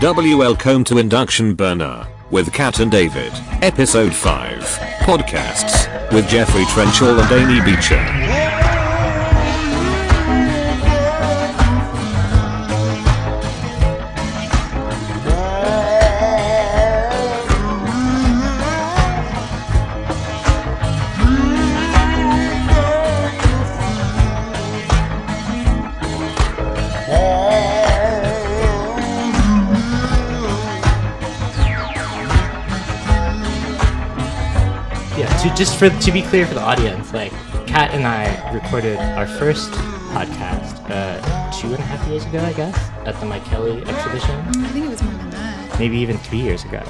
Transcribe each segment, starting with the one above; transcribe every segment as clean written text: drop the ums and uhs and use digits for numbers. Welcome to Induction Burner, with Kat and David, Episode 5, Podcasts, with Jeffrey Tranchell and Amy Beecher. To be clear for the audience, like, Kat and I recorded our first podcast 2.5 years ago, I guess, at the Mike Kelly exhibition. I think it was more than that. Maybe even 3 years ago.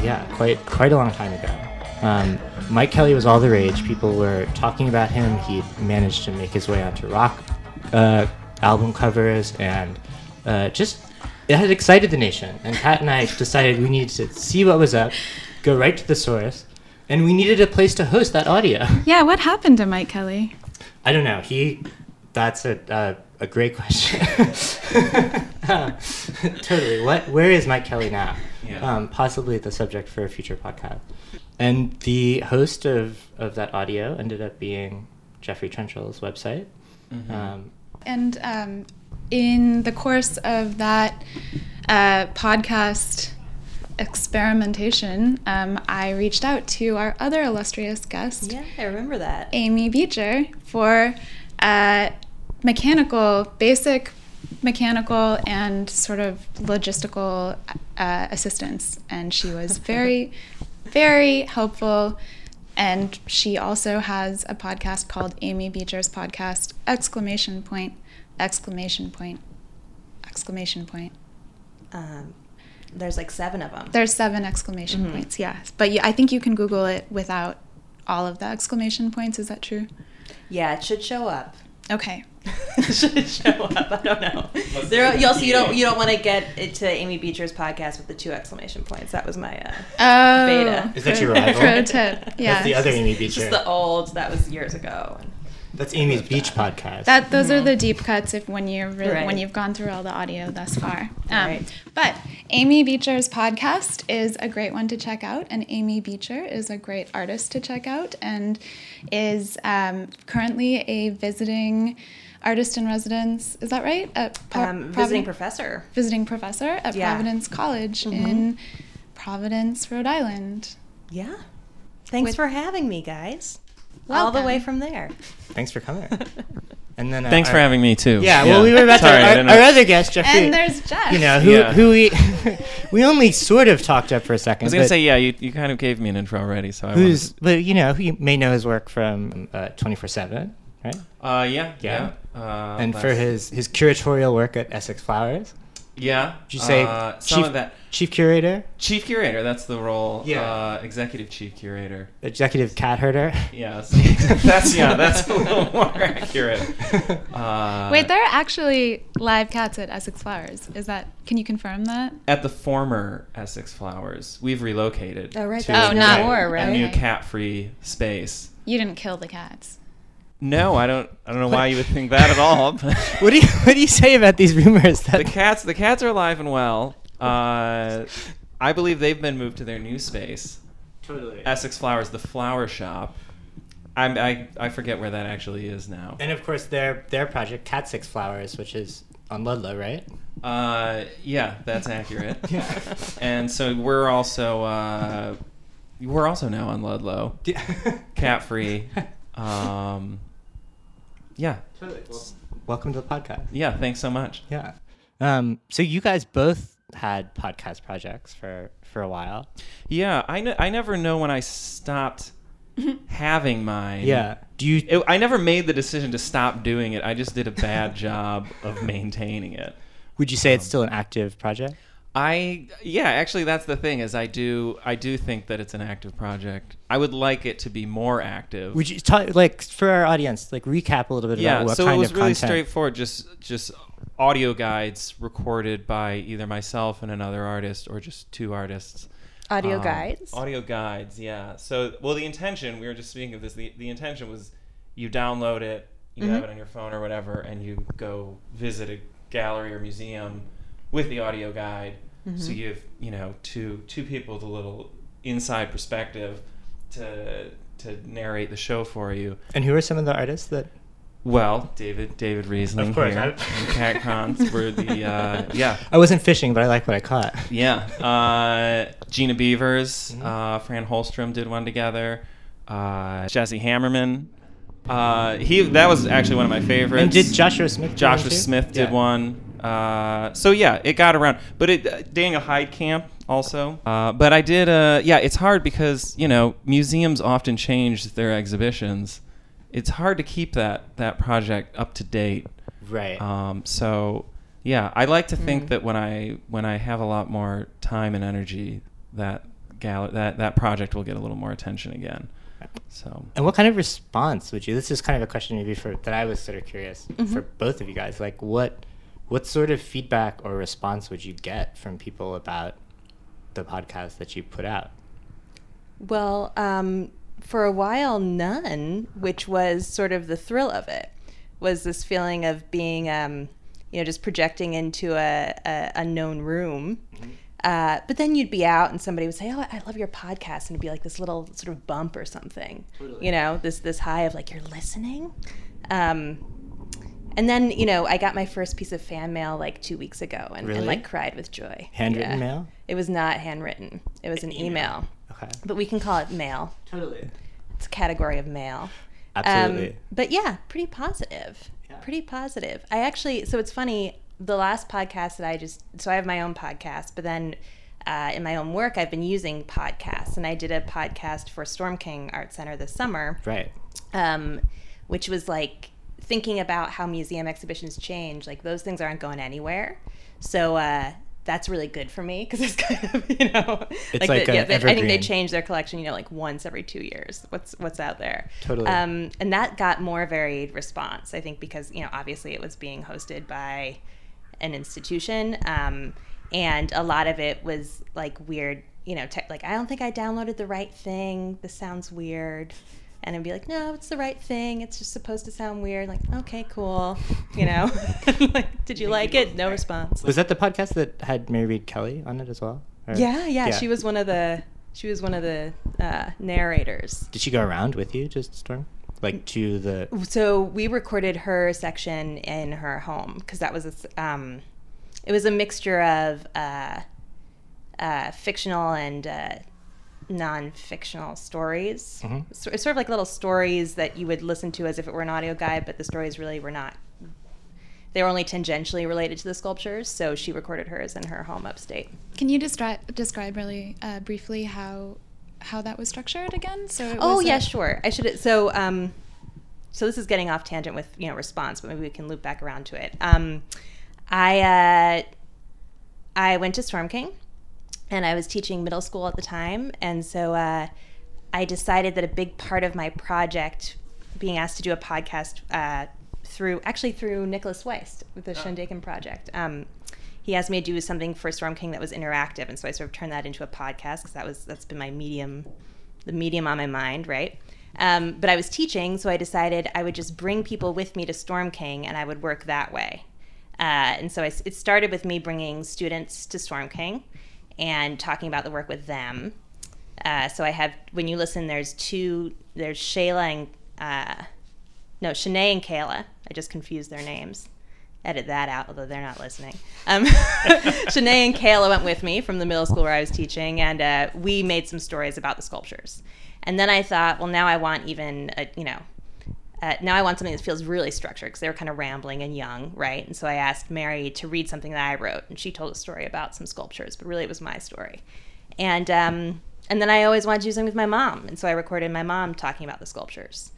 Yeah, quite a long time ago. Mike Kelly was all the rage. People were talking about him. He managed to make his way onto rock album covers, and just it had excited the nation. And Kat and I decided we needed to see what was up, go right to the source. And we needed a place to host that audio. Yeah, what happened to Mike Kelly? I don't know. That's a great question. Totally. Where is Mike Kelly now? Yeah. Possibly the subject for a future podcast. And the host of that audio ended up being Jeffrey Trenchell's website. Mm-hmm. And in the course of that podcast experimentation, I reached out to our other illustrious guest. Yeah, I remember that. Amy Beecher, for basic mechanical and sort of logistical assistance. And she was very, very helpful. And she also has a podcast called Amy Beecher's Podcast, !! There's like 7 of them. There's 7 exclamation mm-hmm. points, yeah. But I think you can Google it without all of the exclamation points. Is that true? Yeah, it should show up. Okay. It should show up. I don't know. You don't want to get it to Amy Beecher's podcast with the 2 exclamation points. That was my beta. Is that your rival? Pro tip. Yeah. That's the other Amy Beecher. Just the old. That was years ago. That's Amy's Beach Podcast. Those are the deep cuts when you've gone through all the audio thus far. But Amy Beecher's podcast is a great one to check out, and Amy Beecher is a great artist to check out, and is currently a visiting artist in residence. Is that right? Visiting professor at Providence College mm-hmm. in Providence, Rhode Island. Yeah. Thanks for having me, guys. Welcome. All the way from there. Thanks for coming. And then thanks for having me too. Yeah, well, we were about our other guest, Jeffrey. And there's Jeff. You know who we only sort of talked up for a second. I was gonna say, yeah, you kind of gave me an intro already, so but you know, you may know his work from 24/7, right? Yeah. And for his curatorial work at Essex Flowers. Yeah. Did you say some of that? Chief curator? Chief curator, that's the role. Yeah. Executive chief curator. Executive cat herder? Yeah. That's a little more accurate. Wait, there are actually live cats at Essex Flowers. Can you confirm that? At the former Essex Flowers. We've relocated. Oh, right. A new cat-free space. You didn't kill the cats. No, I don't know why you would think that at all. What do you say about these rumors? That the cats are alive and well. I believe they've been moved to their new space. Totally. Essex Flowers, the flower shop. I forget where that actually is now. And of course, their project, Cat Six Flowers, which is on Ludlow, right? Yeah, that's accurate. Yeah. And so we're also now on Ludlow, cat free. Yeah. Totally. Well, welcome to the podcast. Yeah, thanks so much. Yeah. So you guys both had podcast projects for a while. Yeah, I never know when I stopped having mine. Yeah. I never made the decision to stop doing it. I just did a bad job of maintaining it. Would you say it's still an active project? Actually, that's the thing, is I do think that it's an active project. I would like it to be more active. Would you for our audience, recap a little bit about what kind of content? Yeah, so it was really straightforward, just audio guides recorded by either myself and another artist, or just 2 artists. Audio guides? Audio guides, yeah. So, the intention, we were just speaking of this, the intention was you download it, you mm-hmm. have it on your phone or whatever, and you go visit a gallery or museum with the audio guide. Mm-hmm. So you have, you know, two people with a little inside perspective to narrate the show for you. And who are some of the artists that... Well, David Riesling here and Cat Cons were the, yeah. I wasn't fishing, but I like what I caught. Yeah. Gina Beavers, mm-hmm. Fran Holstrom did one together. Jesse Hammerman. That was actually one of my favorites. And did Joshua Smith? Joshua Smith did one. So yeah, it got around. But it Daniel Heidkamp also. But I did. It's hard because you know museums often change their exhibitions. It's hard to keep that project up to date. Right. So yeah, I like to think that when I have a lot more time and energy, that project will get a little more attention again. So. And what kind of response would you? This is kind of a question maybe that I was sort of curious for both of you guys. Like what sort of feedback or response would you get from people about the podcast that you put out? Well, for a while, none, which was sort of the thrill of it, was this feeling of being, just projecting into a unknown room. Mm-hmm. But then you'd be out and somebody would say, oh, I love your podcast. And it'd be like this little sort of bump or something, totally. You know, this high of like, you're listening. And then, you know, I got my first piece of fan mail like 2 weeks ago and like cried with joy. Handwritten mail? It was not handwritten. It was an email. Okay. But we can call it mail. Totally. It's a category of mail. Absolutely. But yeah, pretty positive. Yeah. Pretty positive. I actually, so it's funny, the last podcast that I have my own podcast, but then in my own work, I've been using podcasts. And I did a podcast for Storm King Art Center this summer. Right. Which was like thinking about how museum exhibitions change. Like those things aren't going anywhere. So, that's really good for me because it's kind of, you know, it's I think they change their collection, you know, like once every 2 years. What's out there? Totally. And that got more varied response, I think, because, you know, obviously it was being hosted by an institution. And a lot of it was like weird, you know, like, I don't think I downloaded the right thing. This sounds weird. And I'd be like, no, it's the right thing. It's just supposed to sound weird. Like, okay, cool. You know, like, did you like it? No response. Was that the podcast that had Mary Reed Kelly on it as well? Or? Yeah. She was one of the narrators. Did she go around with you, just Storm? Like to the. So we recorded her section in her home because that was it was a mixture of fictional and. Non-fictional stories. Mm-hmm. So it's sort of like little stories that you would listen to as if it were an audio guide, but the stories really were not. They were only tangentially related to the sculptures, so she recorded hers in her home upstate. Can you describe really briefly how that was structured again? So sure. I should. So this is getting off tangent with, you know, response, but maybe we can loop back around to it. I went to Storm King. And I was teaching middle school at the time. And so I decided that a big part of my project, being asked to do a podcast through Nicholas Weis with the Shandaken Project. He asked me to do something for Storm King that was interactive. And so I sort of turned that into a podcast because that's been my medium, the medium on my mind, right? But I was teaching, so I decided I would just bring people with me to Storm King and I would work that way. And so it started with me bringing students to Storm King and talking about the work with them. So I have, when you listen, there's Shayla and, Shanae and Kayla. I just confused their names. Edit that out, although they're not listening. Shanae and Kayla went with me from the middle school where I was teaching, and we made some stories about the sculptures. And then I thought, well, now I want something that feels really structured because they were kind of rambling and young, right? And so I asked Mary to read something that I wrote, and she told a story about some sculptures, but really it was my story. And then I always wanted to do something with my mom, and so I recorded my mom talking about the sculptures.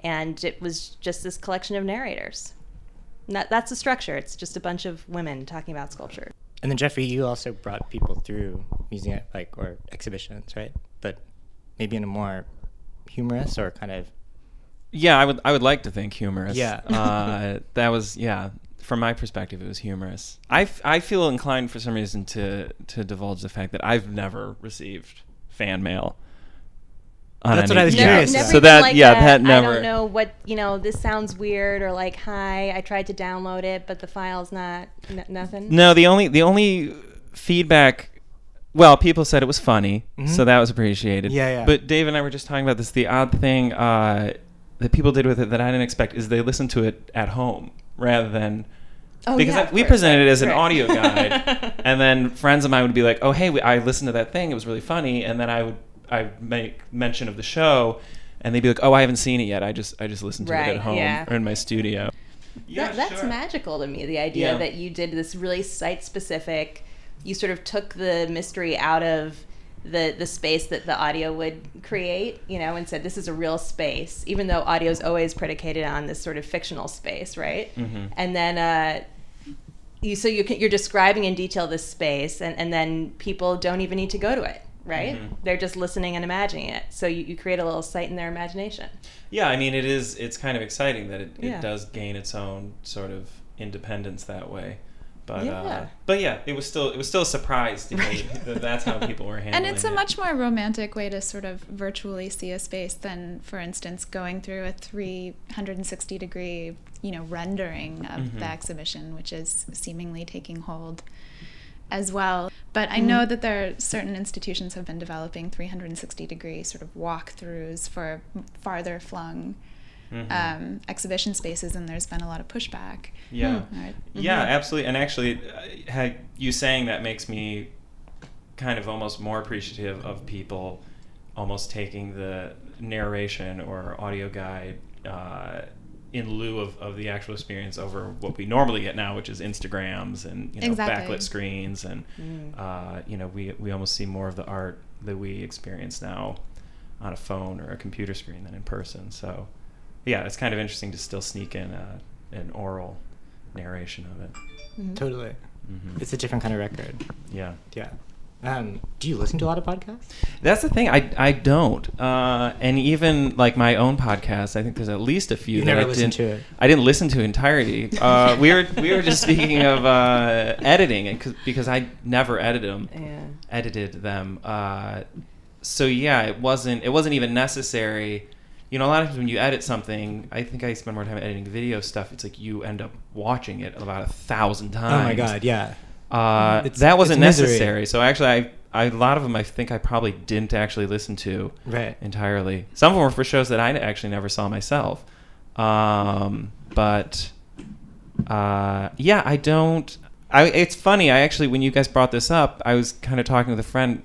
And it was just this collection of narrators. That's the structure. It's just a bunch of women talking about sculpture. And then, Jeffrey, you also brought people through museum, like, or exhibitions, right? But maybe in a more humorous or kind of... Yeah, I would like to think humorous. Yeah. That was, from my perspective, it was humorous. I feel inclined for some reason to divulge the fact that I've never received fan mail. That's what I was curious. So that, like, yeah, that never. I don't know what, you know, this sounds weird, or like, hi, I tried to download it, but the file's not, nothing. No, the only feedback, well, people said it was funny, so that was appreciated. Yeah, yeah. But Dave and I were just talking about this. The odd thing that people did with it that I didn't expect is they listened to it at home rather than... Oh, because we presented it as an audio guide, and then friends of mine would be like, oh, hey, I listened to that thing. It was really funny. And then I would make mention of the show, and they'd be like, oh, I haven't seen it yet. I just listened to it at home or in my studio. Yeah, that's magical to me, the idea that you did this really site-specific, you sort of took the mystery out of the space that the audio would create, you know, and said this is a real space, even though audio is always predicated on this sort of fictional space, right? Mm-hmm. And then you're describing in detail this space, and then people don't even need to go to it, right? Mm-hmm. They're just listening and imagining it. So you create a little site in their imagination. Yeah, I mean, it's kind of exciting that it does gain its own sort of independence that way. But it was still a surprise to me that that's how people were handling it. And it's a much more romantic way to sort of virtually see a space than, for instance, going through a 360-degree, you know, rendering of the exhibition, which is seemingly taking hold as well. But I know that there are certain institutions have been developing 360-degree sort of walkthroughs for farther flung exhibition spaces, and there's been a lot of pushback. Yeah, yeah, absolutely. And actually, you saying that makes me kind of almost more appreciative of people almost taking the narration or audio guide in lieu of the actual experience over what we normally get now, which is Instagrams and, you know, backlit screens, and you know, we almost see more of the art that we experience now on a phone or a computer screen than in person. So. Yeah, it's kind of interesting to still sneak in an oral narration of it. Mm-hmm. Totally. Mm-hmm. It's a different kind of record. Yeah. Yeah. Do you listen to a lot of podcasts? That's the thing. I don't. And even like my own podcast, I think there's at least a few that I didn't to it. I didn't listen to entirety. We were just speaking of editing, and because I never edited them. So yeah, it wasn't even necessary. You know, a lot of times when you edit something, I think I spend more time editing video stuff. It's like you end up watching it about 1,000 times. Oh my God, yeah. That wasn't necessary. So actually, a lot of them I think I probably didn't actually listen to entirely. Some of them were for shows that I actually never saw myself. Yeah, I don't... it's funny, I actually, when you guys brought this up, I was kind of talking with a friend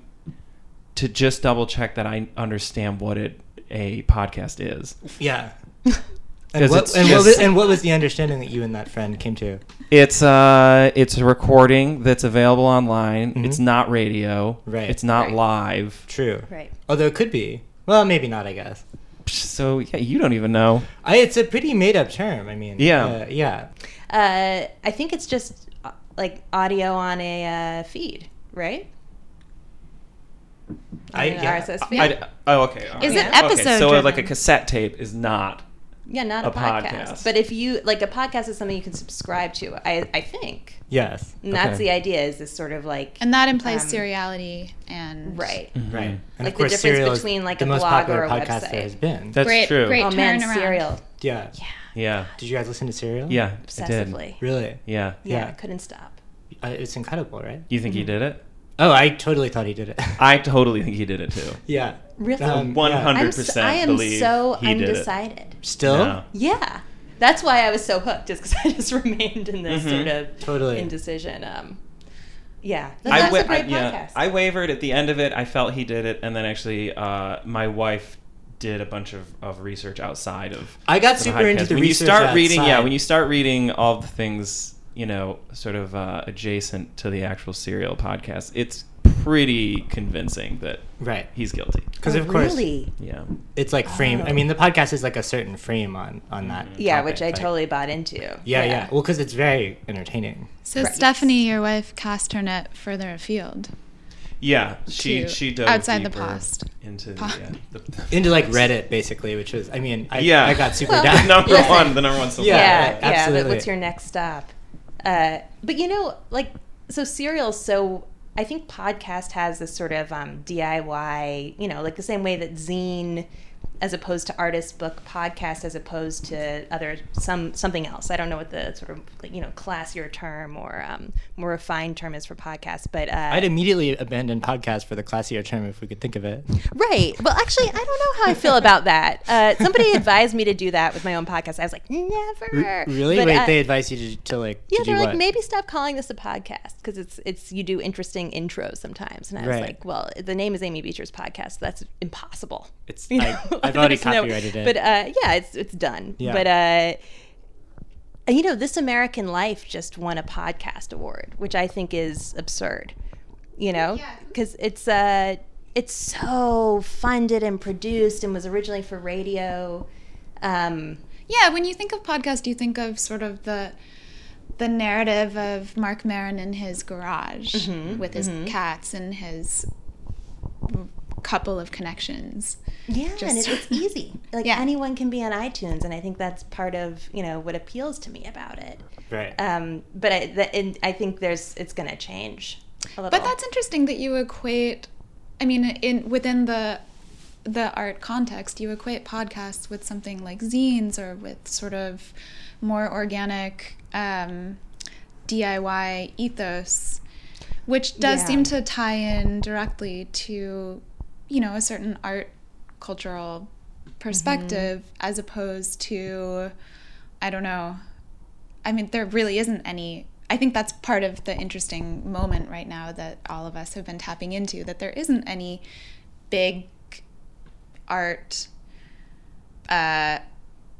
to just double check that I understand what a podcast is. Yeah. And what was the understanding that you and that friend came to? It's a recording that's available online. Mm-hmm. It's not radio. Right. It's not live. True. Right. Although it could be. Well, maybe not, I guess. So, yeah, you don't even know. It's a pretty made-up term, I mean. Yeah. Yeah. I think it's just, like, audio on a feed, right? RSS feed. Okay. Right. Is it episode? Okay, so driven? Like a cassette tape is not. Yeah, not a podcast. But if you like, a podcast is something you can subscribe to. I think. Yes. And that's the idea. Is this sort of like, and that implies seriality and right. And like, of course, the difference between like a blog or a website. There has been. That's true. Great turnaround. Serial. Yeah. Did you guys listen to Serial? Yeah, obsessively. I did. Really? Yeah. Yeah. I couldn't stop. It's incredible, right? You think he did it? Oh, I totally thought he did it. I totally think he did it too. Yeah. Really? 100% believe so he did it. I am so undecided. Still? No. Yeah. That's why I was so hooked, is because I just remained in this sort of indecision. Yeah. That's a great podcast. Yeah, I wavered at the end of it. I felt he did it. And then actually, my wife did a bunch of research outside of. I got super into the research outside. When you start reading all the things, you know, sort of adjacent to the actual Serial podcast, it's pretty convincing that he's guilty. Because of course, it's like frame. I mean, the podcast is like a certain frame on that. Yeah, topic, which I totally bought into. Yeah. Well, because it's very entertaining. So Stephanie, your wife, cast her net further afield. Yeah, she dove outside the past into like Reddit basically, which was I got super down. The number one. Absolutely. But what's your next stop? But you know, like, so Serial's so I think podcast has this sort of DIY, you know, like the same way that zine as opposed to artist book, podcast as opposed to other something else. I don't know what the sort of, you know, classier term or more refined term is for podcast, but I'd immediately abandon podcast for the classier term if we could think of it. Right. Well, actually, I don't know how I feel about that. Somebody advised me to do that with my own podcast. I was like, never. Really? But, wait, they advise you to like? Yeah, to they're do like what? Maybe stop calling this a podcast because it's you do interesting intros sometimes, and I was like, well, the name is Amy Beecher's podcast. So that's impossible. It's you know? I've already copyrighted it. But yeah, it's done. Yeah. But you know, This American Life just won a podcast award, which I think is absurd. You know, because it's so funded and produced and was originally for radio. Yeah, when you think of podcast, you think of sort of the narrative of Marc Maron in his garage with his cats and his couple of connections. Yeah, just, and it's easy. Like anyone can be on iTunes, and I think that's part of, you know, what appeals to me about it. Right. But I think it's going to change a little. But that's interesting that you equate, I mean, within the art context, you equate podcasts with something like zines or with sort of more organic DIY ethos, which does seem to tie in directly to, you know, a certain art cultural perspective as opposed to, I don't know, I mean, there really isn't any. I think that's part of the interesting moment right now that all of us have been tapping into, that there isn't any big art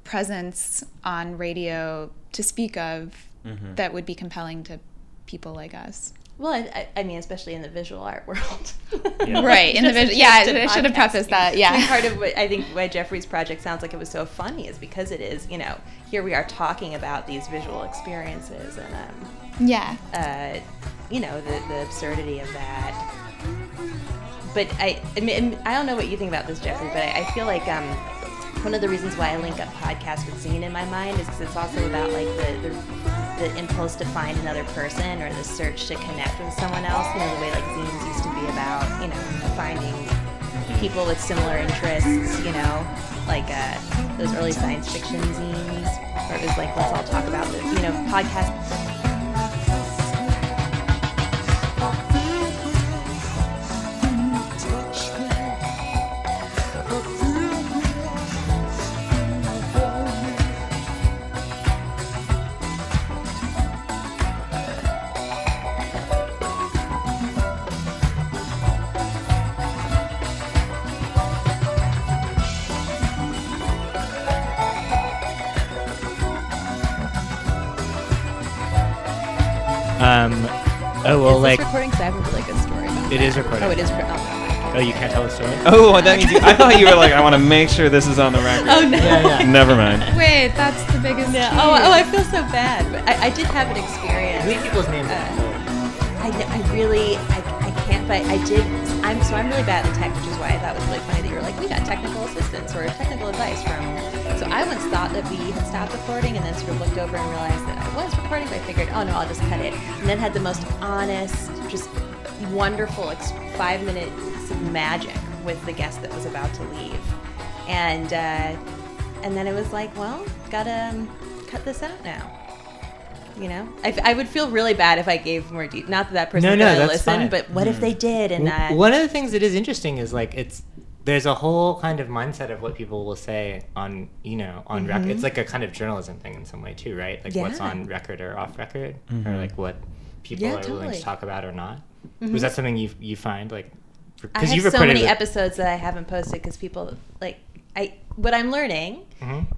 presence on radio to speak of that would be compelling to people like us. Well, I mean, especially in the visual art world. Yeah. Right. In the visual, I should have prefaced that. Yeah. And part of what I think why Jeffrey's project sounds like it was so funny is because it is, you know, here we are talking about these visual experiences and, you know, the absurdity of that. But I mean, I don't know what you think about this, Jeffrey, but I feel like one of the reasons why I link up podcast with zine in my mind is because it's also about like the impulse to find another person or the search to connect with someone else, you know, the way like zines used to be about, you know, finding people with similar interests, you know, like those early science fiction zines, or it was like, let's all talk about this, you know, podcasts. Recording, because I have a really good story about it. It is recording. Oh, it is. Oh, you can't tell the story? Oh, that means I thought you were like, I want to make sure this is on the record. Oh, no. Yeah. Never mind. Wait, that's the biggest. No. Oh, I feel so bad. But I did have an experience. Leave people's names I can't, but I did. I'm really bad at tech, which is why I thought it was really funny that you were like, we got technical assistance or technical advice from. So I once thought that we had stopped recording and then sort of looked over and realized that I was recording, so I figured, oh no, I'll just cut it. And then had the most honest, just wonderful 5 minutes of magic with the guest that was about to leave. And then it was like, well, gotta cut this out now. You know, I would feel really bad if I gave more detail. Not that person would listen, but what if they did? And one of the things that is interesting is like there's a whole kind of mindset of what people will say on, you know, on record. It's like a kind of journalism thing in some way too, right? Like what's on record or off record, or like what people are willing to talk about or not. Was that something you find like? I have so many episodes that I haven't posted because people like what I'm learning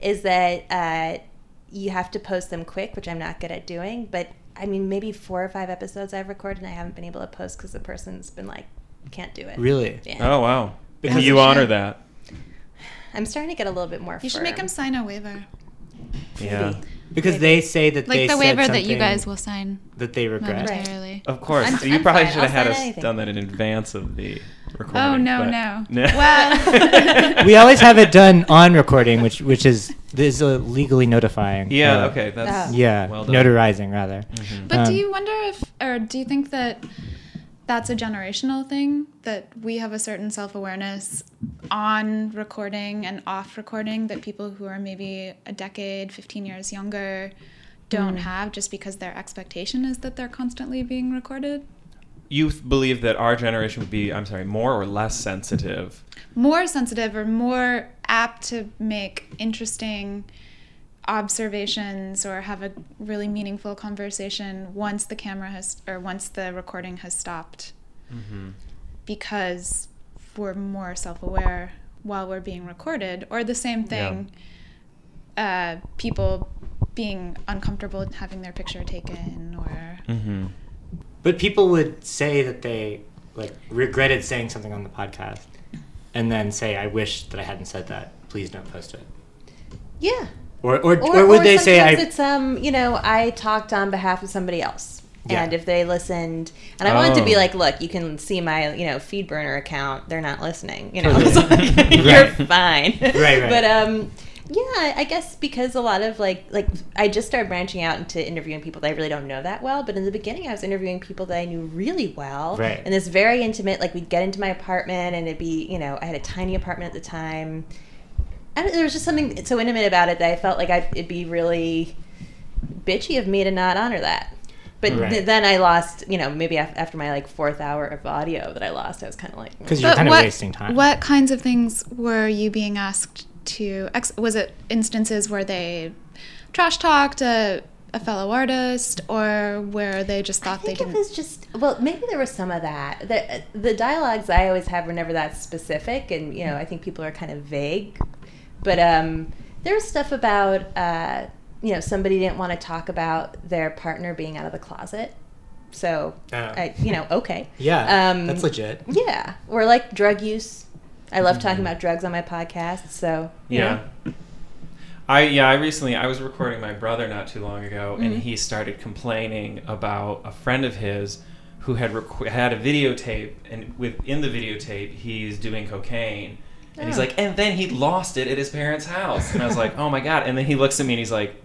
is that. You have to post them quick, which I'm not good at doing, but I mean, maybe 4 or 5 episodes I've recorded and I haven't been able to post because the person's been like, can't do it. Really? Yeah. Oh, wow. Because you honor that. I'm starting to get a little bit more firm. You should make them sign a waiver. Yeah. Maybe. Because they say that like they said something. Like the waiver that you guys will sign. That they regret. Momentarily. Of course. So you probably should have had us done that in advance of the recording. Oh, no. Well. We always have it done on recording, which is... This is legally notifying. Yeah, okay. That's well done. Notarizing, rather. But do you wonder if, or do you think that that's a generational thing, that we have a certain self-awareness on recording and off recording that people who are maybe a decade, 15 years younger don't have, just because their expectation is that they're constantly being recorded. You believe that our generation would be, I'm sorry, more or less sensitive? More sensitive, or more apt to make interesting observations or have a really meaningful conversation once the camera has, or once the recording has stopped, because we're more self-aware while we're being recorded. Or the same thing, people being uncomfortable having their picture taken, or but people would say that they like regretted saying something on the podcast and then say, I wish that I hadn't said that, please don't post it. Or would they say, it's you know, I talked on behalf of somebody else, and if they listened, and I wanted to be like, look, you can see my, you know, feed burner account, they're not listening, you know, it's like, you're fine, right? But yeah, I guess because a lot of like I just started branching out into interviewing people that I really don't know that well, but in the beginning I was interviewing people that I knew really well, and this very intimate, like we'd get into my apartment and it'd be, you know, I had a tiny apartment at the time. There was just something so intimate about it that I felt like it'd be really bitchy of me to not honor that. But then I lost, you know, maybe after my like fourth hour of audio that I lost, I was kind of like... Because you're kind of wasting time. What kinds of things were you being asked to... was it instances where they trash talked a fellow artist, or where they just thought they didn't... I think it was just... Well, maybe there was some of that. The dialogues I always have were never that specific, and, you know, I think people are kind of vague. But there was stuff about, you know, somebody didn't want to talk about their partner being out of the closet. So, I, you know, okay. Yeah, that's legit. Yeah. Or like drug use. I love talking about drugs on my podcast, so, you know. I recently, I was recording my brother not too long ago, and he started complaining about a friend of his who had a videotape, and within the videotape, he's doing cocaine. And he's like, and then he lost it at his parents' house. And I was like, oh my God. And then he looks at me and he's like,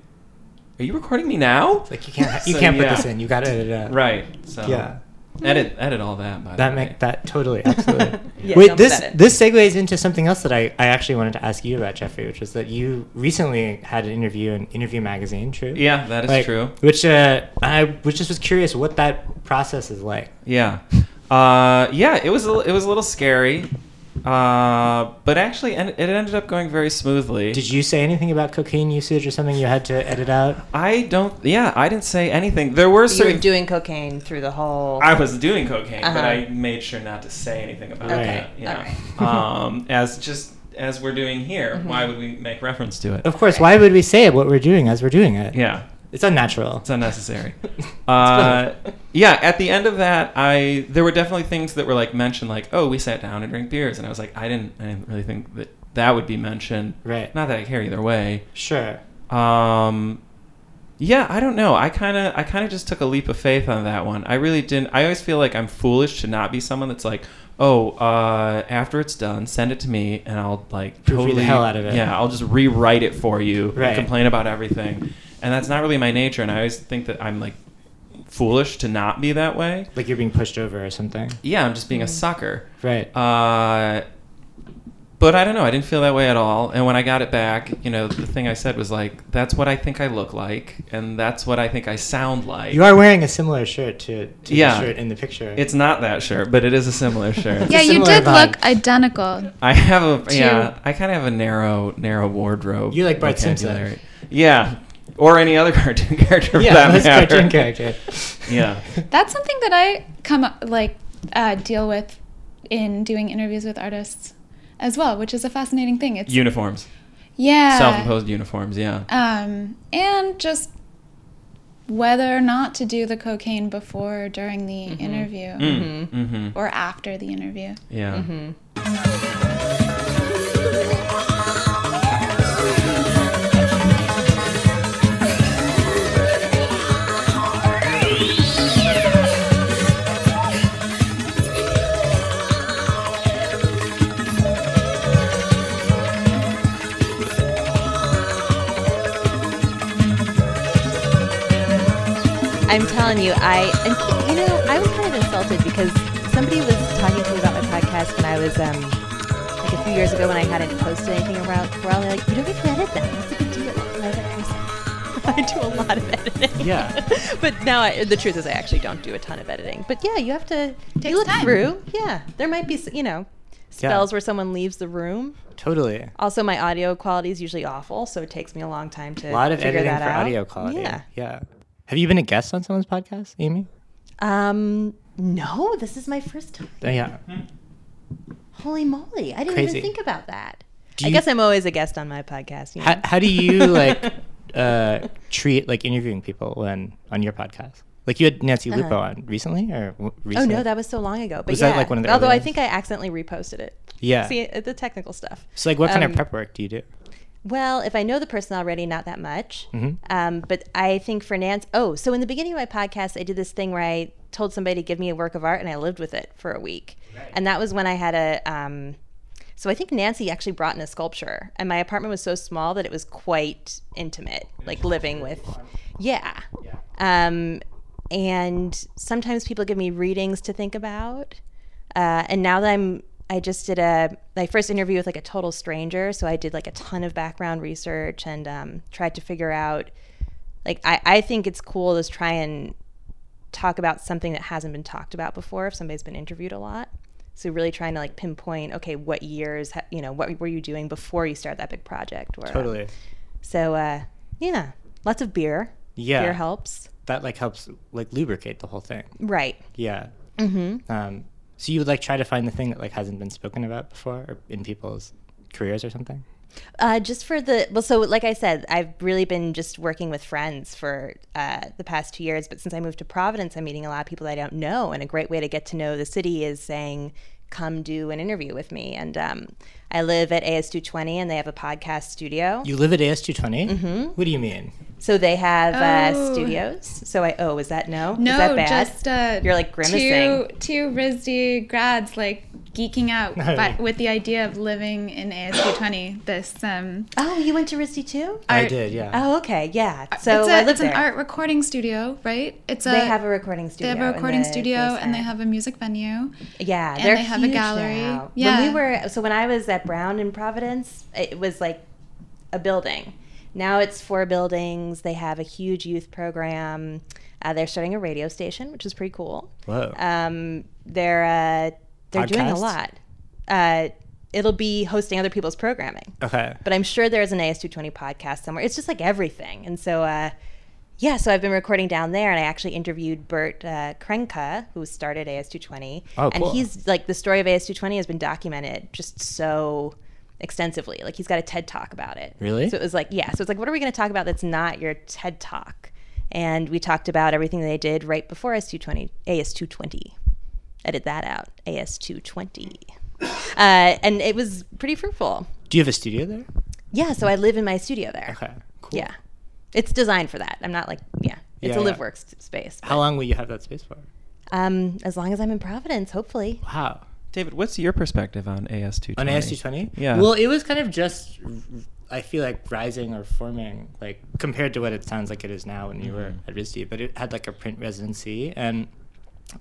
are you recording me now? It's like, you can't put this in. You got to edit it out. Right. So yeah. Edit all that, by the way. That totally, absolutely. Wait, this segues into something else that I actually wanted to ask you about, Jeffrey, which was that you recently had an interview in Interview Magazine, true? Yeah, that is true. Which I just was curious what that process is like. Yeah. It was a little scary. But actually, it ended up going very smoothly. Did you say anything about cocaine usage or something you had to edit out? I didn't say anything. There were certain... You were doing cocaine through the whole... I was doing cocaine, but I made sure not to say anything about that. Yeah. All right. As we're doing here, why would we make reference to it? Of course, why would we say what we're doing as we're doing it? Yeah. It's unnatural. It's unnecessary. At the end of that, there were definitely things that were like mentioned, like, oh, we sat down and drank beers, and I was like, I didn't really think that would be mentioned. Right. Not that I care either way. Sure. I don't know. I kind of just took a leap of faith on that one. I really didn't. I always feel like I'm foolish to not be someone that's like, oh, after it's done, send it to me, and I'll like totally the hell out of it. Yeah, I'll just rewrite it for you. Right. And complain about everything. And that's not really my nature, and I always think that I'm, like, foolish to not be that way. Like you're being pushed over or something. Yeah, I'm just being a sucker. Right. But I don't know. I didn't feel that way at all. And when I got it back, you know, the thing I said was, like, that's what I think I look like, and that's what I think I sound like. You are wearing a similar shirt to the shirt in the picture. It's not that shirt, but it is a similar shirt. Yeah, you did look identical. I have I kind of have a narrow wardrobe. You like Bart Simpson. Yeah. Or any other cartoon character for that matter. Cartoon character. Yeah. That's something that I deal with in doing interviews with artists as well, which is a fascinating thing. It's uniforms. Yeah. Self-imposed uniforms, yeah. And just whether or not to do the cocaine before or during the interview. Mm-hmm. Mm-hmm. Or after the interview. Yeah. Mm-hmm. I'm telling you, I was kind of insulted because somebody was talking to me about my podcast when I was, like a few years ago when I hadn't posted anything around for all. They're like, you don't get to edit them. What's the big deal? And I was like, I do a lot of editing. Yeah. But now the truth is I actually don't do a ton of editing. But yeah, you have to you look time. Through. Yeah. There might be, you know, spells where someone leaves the room. Totally. Also, my audio quality is usually awful, so it takes me a long time to figure that out. A lot of editing for audio quality. Yeah. Yeah. Have you been a guest on someone's podcast, Amy? No, this is my first time. Yeah. Holy moly. I didn't even think about that. I guess I'm always a guest on my podcast. You know? How do you, like... treat like interviewing people when on your podcast, like you had Nancy Lupo on recently or recently? Oh no, that was so long ago, but was that like one of the although I think I accidentally reposted it. Yeah, see the technical stuff. So like what kind of prep work do you do? Well, if I know the person already, not that much. But I think for Nancy, so in the beginning of my podcast I did this thing where I told somebody to give me a work of art and I lived with it for a week, and that was when I had a so I think Nancy actually brought in a sculpture, and my apartment was so small that it was quite intimate, like living with, and sometimes people give me readings to think about. And now that I just did my first interview with like a total stranger. So I did like a ton of background research and tried to figure out, like, I think it's cool to try and talk about something that hasn't been talked about before if somebody's been interviewed a lot. So really trying to like pinpoint, okay, what years, you know, what were you doing before you started that big project? Or, totally. So yeah, lots of beer. Yeah. Beer helps. That like helps like lubricate the whole thing. Right. Yeah. Mm-hmm. So you would like try to find the thing that like hasn't been spoken about before or in people's careers or something? Just for so like I said, I've really been just working with friends for the past 2 years, but since I moved to Providence, I'm meeting a lot of people that I don't know, and a great way to get to know the city is saying, come do an interview with me. And I live at AS220, and they have a podcast studio. You live at AS220? Mm-hmm. What do you mean? So they have studios. So is that no? Is that bad? Just you're like grimacing. Two RISD grads like geeking out but with the idea of living in AS220. This you went to RISD too? I did, yeah. Oh, okay, yeah. So I live there. It's an art recording studio, right? They have a recording studio. They have a recording studio, and they have a music venue. Yeah, and they have a gallery. Now. Yeah. When I was at Brown in Providence, it was like a building. Now it's 4 buildings. They have a huge youth program. They're starting a radio station, which is pretty cool. Whoa. They're doing a lot. It'll be hosting other people's programming. Okay. But I'm sure there's an AS220 podcast somewhere. It's just like everything. And so, so I've been recording down there, and I actually interviewed Bert Krenka, who started AS220. Oh, cool. And he's like, the story of AS220 has been documented just so extensively. Like he's got a TED Talk about it. Really? So it was like, yeah. So it's like, what are we going to talk about that's not your TED Talk? And we talked about everything they did right before AS220. Edit that out. AS220. And it was pretty fruitful. Do you have a studio there? Yeah, so I live in my studio there. Okay, cool. Yeah. It's designed for that. I'm not like, it's a live work space. How long will you have that space for? As long as I'm in Providence, hopefully. Wow. David, what's your perspective on AS220? On AS220? Yeah. Well, it was kind of just, I feel like, rising or forming, like, compared to what it sounds like it is now when you were at RISD, but it had, like, a print residency and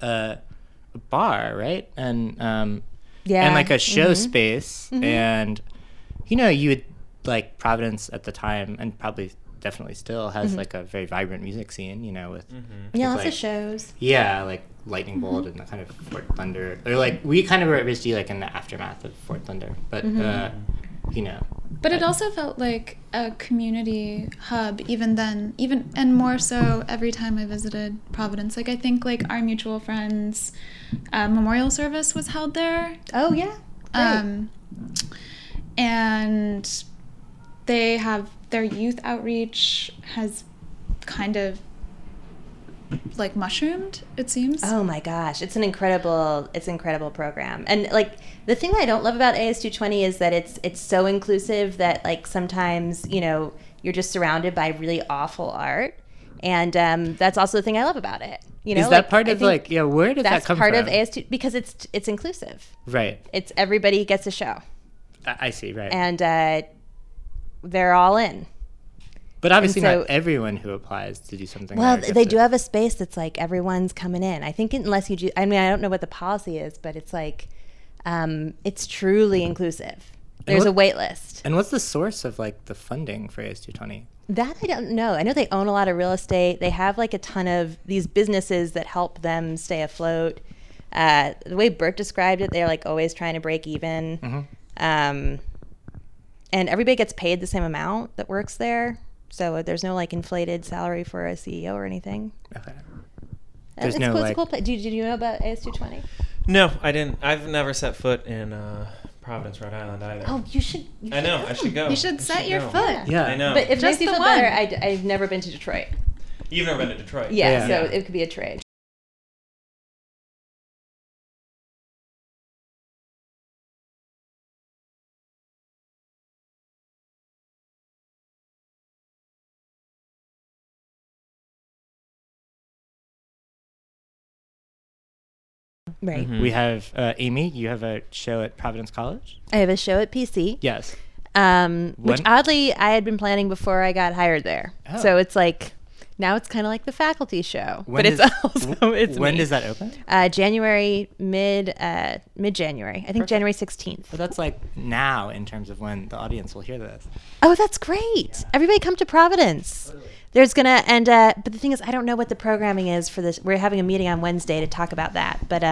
a bar, right? And, and, like, a show space. Mm-hmm. And, you know, you would, like, Providence at the time, and probably definitely still has, like, a very vibrant music scene, you know, with... Yeah, lots of shows. Yeah, like... Lightning Bolt and the kind of Fort Thunder, or like we kind of were at RISD like in the aftermath of Fort Thunder, but you know. But it also felt like a community hub even then, even and more so every time I visited Providence. Like I think like our mutual friends' memorial service was held there. Oh yeah, great. And they have their youth outreach has kind of like mushroomed, it seems. Oh my gosh, it's an incredible program. And like the thing that I don't love about AS220 is that it's so inclusive that like sometimes, you know, you're just surrounded by really awful art, and that's also the thing I love about it. You know, is that like, part of like where did that come from? That's part of AS2 because it's inclusive. Right. It's everybody gets a show. I see. Right. And they're all in. But obviously so, not everyone who applies to do something. Well, they do have a space that's like everyone's coming in. I think unless you do, I mean, I don't know what the policy is, but it's like, it's truly inclusive. There's a wait list. And what's the source of like the funding for AS220? That I don't know. I know they own a lot of real estate. They have like a ton of these businesses that help them stay afloat. The way Bert described it, they're like always trying to break even. Mm-hmm. And everybody gets paid the same amount that works there. So there's no like inflated salary for a CEO or anything. Okay. It's no, cool, like... it's a cool place. Did you know about AS220? No, I didn't. I've never set foot in Providence, Rhode Island either. Oh, you should. You I know. Should I should go. You should set your foot. Yeah, I know. But if makes you feel better, I've never been to Detroit. You've never been to Detroit. Yeah, so it could be a trade. Right. Mm-hmm. We have Amy, you have a show at Providence College. I have a show at PC. Yes. Which oddly I had been planning before I got hired there. Oh. So it's like now it's kind of like the faculty show, when does that open? January mid January. I think Perfect. January 16th. Well, that's like now in terms of when the audience will hear this. Oh, that's great. Yeah. Everybody come to Providence. Totally. There's gonna and but the thing is, I don't know what the programming is for this. We're having a meeting on Wednesday to talk about that. But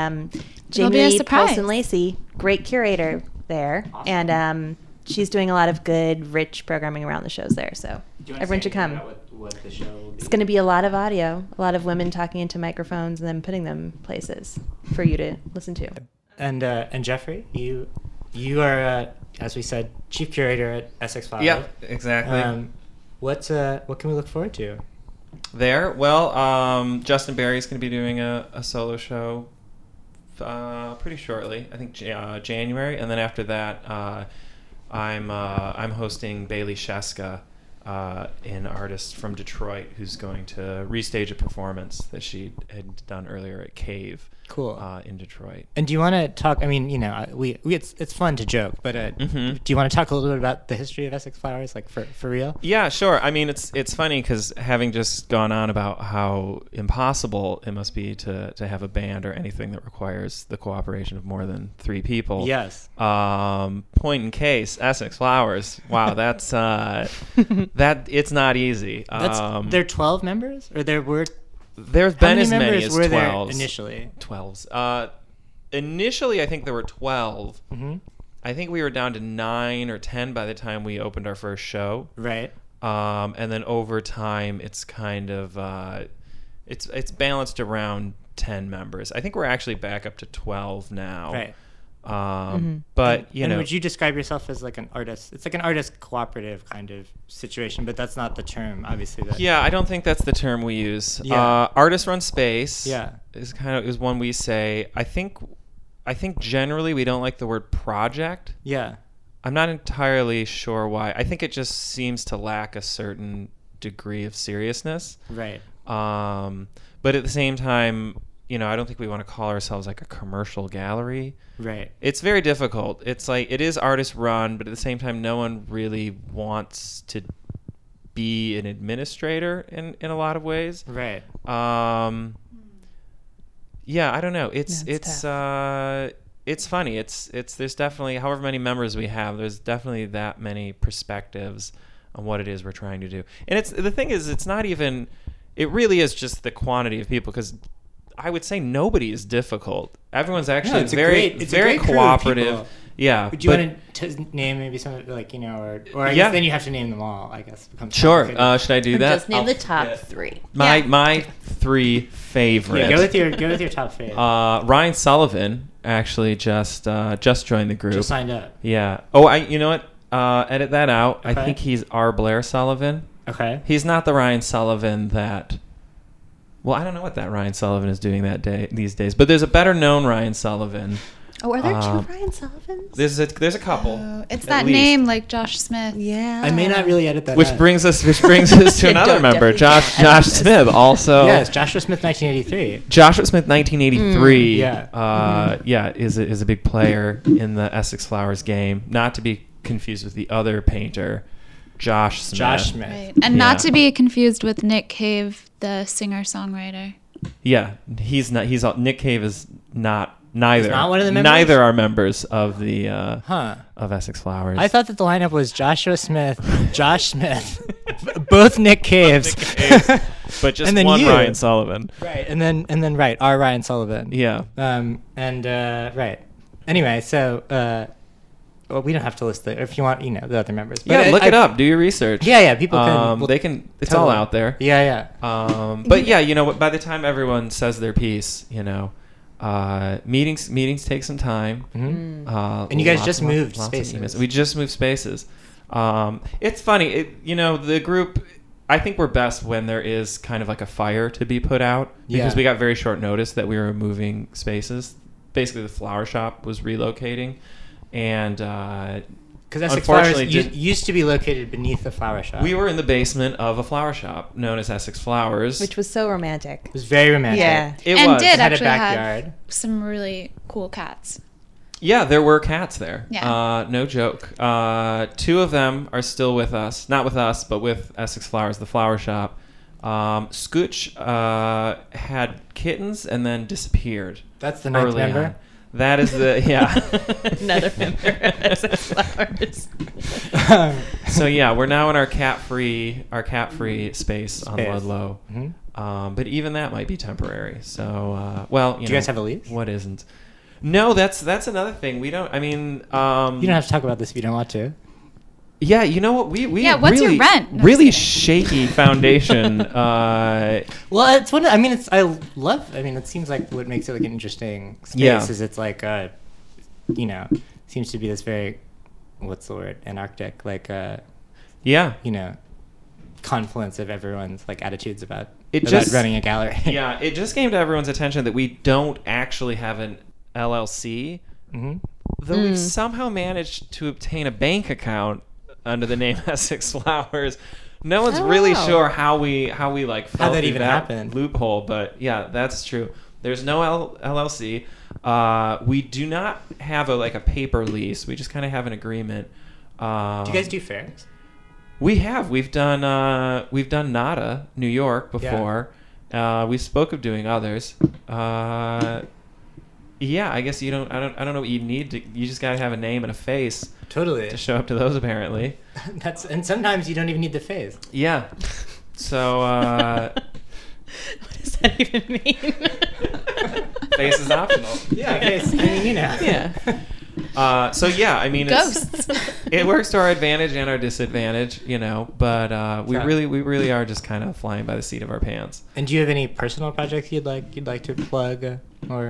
Jamie Poulson-Lacy, great curator there, awesome. And she's doing a lot of good, rich programming around the shows there. So everyone should come. What the show will be? It's going to be a lot of audio, a lot of women talking into microphones and then putting them places for you to listen to. And Jeffrey, you are as we said, chief curator at Essex Flowers. Yeah, exactly. What can we look forward to there? Well, Justin Barry is going to be doing a solo show pretty shortly, I think January, and then after that, I'm hosting Bailey Sheska, an artist from Detroit who's going to restage a performance that she had done earlier at Cave. Cool. In Detroit. And do you want to talk? I mean, you know, we it's fun to joke, but do you want to talk a little bit about the history of Essex Flowers, like for real? Yeah, sure. I mean, it's funny because having just gone on about how impossible it must be to have a band or anything that requires the cooperation of more than three people. Yes. Point in case, Essex Flowers. Wow, that's it's not easy. There are 12 members, or there were. There's been as many as 12s. How many members were there initially? 12s. Initially, I think there were 12. Mm-hmm. I think we were down to 9 or 10 by the time we opened our first show. Right. And then over time, it's kind of it's balanced around 10 members. I think we're actually back up to 12 now. Right. But you know, would you describe yourself as like an artist? It's like an artist cooperative kind of situation, but that's not the term, obviously. I don't think that's the term we use. Yeah. Artist run space. Yeah, is one we say. I think generally we don't like the word project. Yeah, I'm not entirely sure why. I think it just seems to lack a certain degree of seriousness. Right. But at the same time, you know, I don't think we want to call ourselves like a commercial gallery. Right. It's very difficult. It's like, it is artist run, but at the same time, no one really wants to be an administrator in a lot of ways. Right. Yeah, I don't know. It's funny. There's definitely, however many members we have, there's definitely that many perspectives on what it is we're trying to do. And the thing is, it's not even, it really is just the quantity of people, because I would say nobody is difficult. Everyone's actually very cooperative. Yeah. Would you want to name maybe some of, like, you know, or I guess then you have to name them all, I guess. Sure. Should I do that? Just name the top three. My three favorites. Yeah, go with your top favorite. Ryan Sullivan actually just joined the group. Just signed up. Yeah. Oh, you know what? Edit that out. Okay. I think he's R. Blair Sullivan. Okay. He's not the Ryan Sullivan that. Well, I don't know what that Ryan Sullivan is doing these days, but there's a better known Ryan Sullivan. Oh, are there two Ryan Sullivans? There's a couple. It's that name, like Josh Smith. Yeah. I may not really edit that. Which brings us to another member, Josh Smith, also. Yes, Joshua Smith, 1983. Is a big player in the Essex Flowers game, not to be confused with the other painter. Josh Smith. Josh Smith. Right. And not to be confused with Nick Cave, the singer-songwriter. Yeah, he's not. He's all, Nick Cave is not. Neither. He's not one of the members? Neither are members of the of Essex Flowers. I thought that the lineup was Joshua Smith, Josh Smith, both Nick Caves, but just one Ryan Sullivan. Right, and then our Ryan Sullivan. Yeah. Right. Anyway, so well, we don't have to list the, if you want, you know, the other members. But yeah, look it up. Do your research. Yeah, people can. They can. It's all out there. Yeah, yeah. But yeah, you know what? By the time everyone says their piece, you know. Meetings take some time. Mm-hmm. And you guys just moved spaces. We just moved spaces. It's funny, the group. I think we're best when there is kind of like a fire to be put out, because we got very short notice that we were moving spaces. Basically, the flower shop was relocating, and because Essex Flowers used to be located beneath the flower shop. We were in the basement of a flower shop known as Essex Flowers. Which was so romantic. It was very romantic. Yeah. It had a backyard. Have some really cool cats. Yeah, there were cats there. Yeah. No joke. Two of them are still with us. Not with us, but with Essex Flowers, the flower shop. Scooch had kittens and then disappeared. That's the ninth member. On. That is the, another member of Essex Flowers. So yeah, we're now in our cat-free space on Ludlow. Mm-hmm. But even that might be temporary. So, do you guys have a lease? What isn't? No, that's another thing. We don't, you don't have to talk about this if you don't want to. Yeah, you know what? We what's really, your rent? No, really shaky foundation. Well, it's one. It seems like what makes it like an interesting space is it's like seems to be this very, what's the word? Anarchic, like confluence of everyone's like attitudes about running a gallery. Yeah, it just came to everyone's attention that we don't actually have an LLC, though we've somehow managed to obtain a bank account under the name Essex Flowers. No one's really sure how we like fell through that happened. Loophole, but yeah, that's true. There's no LLC. We do not have a paper lease. We just kind of have an agreement. Do you guys do fairs? We have. We've done Nada, New York before. Yeah. We spoke of doing others. Yeah, I guess I don't know what you need to. You just gotta have a name and a face. Totally. To show up to those, apparently. And sometimes you don't even need the face. Yeah. So. What does that even mean? Face is optional. Yeah. Face. Yeah. So yeah, ghosts. It works to our advantage and our disadvantage, But we really are just kind of flying by the seat of our pants. And do you have any personal projects you'd like to plug? Or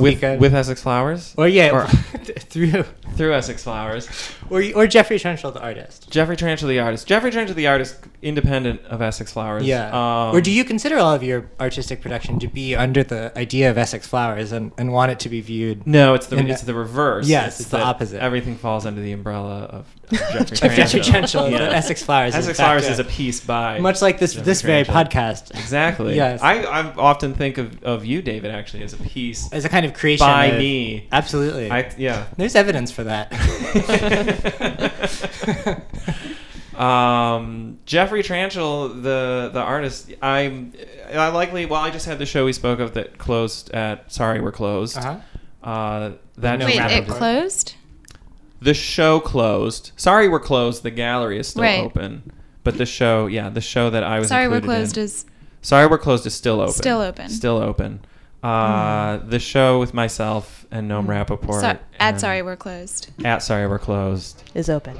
with Essex Flowers, or through Essex Flowers, or Jeffrey Tranchell the artist. Jeffrey Tranchell the artist, independent of Essex Flowers. Yeah. Or do you consider all of your artistic production to be under the idea of Essex Flowers and want it to be viewed? No, it's the reverse. Yes, it's the opposite. Everything falls under the umbrella of Jeffrey Tranchell. Yeah. Essex Flowers. Essex Flowers is a piece by much like this very podcast. Exactly. Yes. I often think of you, David, actually. As a piece, as a kind of creation by me, absolutely. There's evidence for that. Jeffrey Tranchell, the artist. I just had the show we spoke of that closed at. Sorry, we're closed. Uh-huh. It closed. The show closed. Sorry, we're closed. The gallery is still open, but the show, the show that I was. Sorry, we're closed is still open. The show with myself and Noam Rapoport. Sorry, we're closed. Sorry, we're closed is open.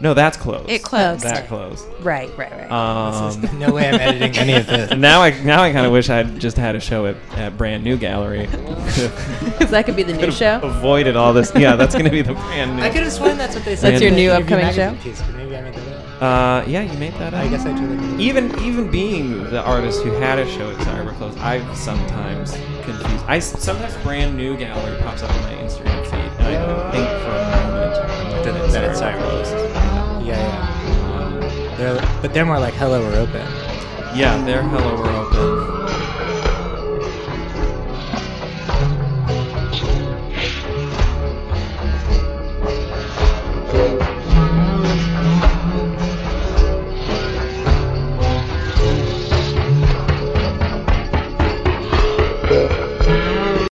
No, that's closed. It closed. That closed. Right. No way I'm editing any of this. Now I kind of wish I'd just had a show at Brand New Gallery. Because that could be the new show. Avoided all this. Yeah, that's going to be the brand new. I could have sworn that's what they said. That's your new upcoming show. Piece, but maybe I made that up. Yeah, you made that up. I guess I did. Even being the artist who had a show at Cyberclosed, I've sometimes. Sometimes Brand New Gallery pops up on my Instagram feed, and I think for a moment that it's Cyberclosed. Yeah. But they're more like Hello We're Open. Yeah, they're Hello We're Open.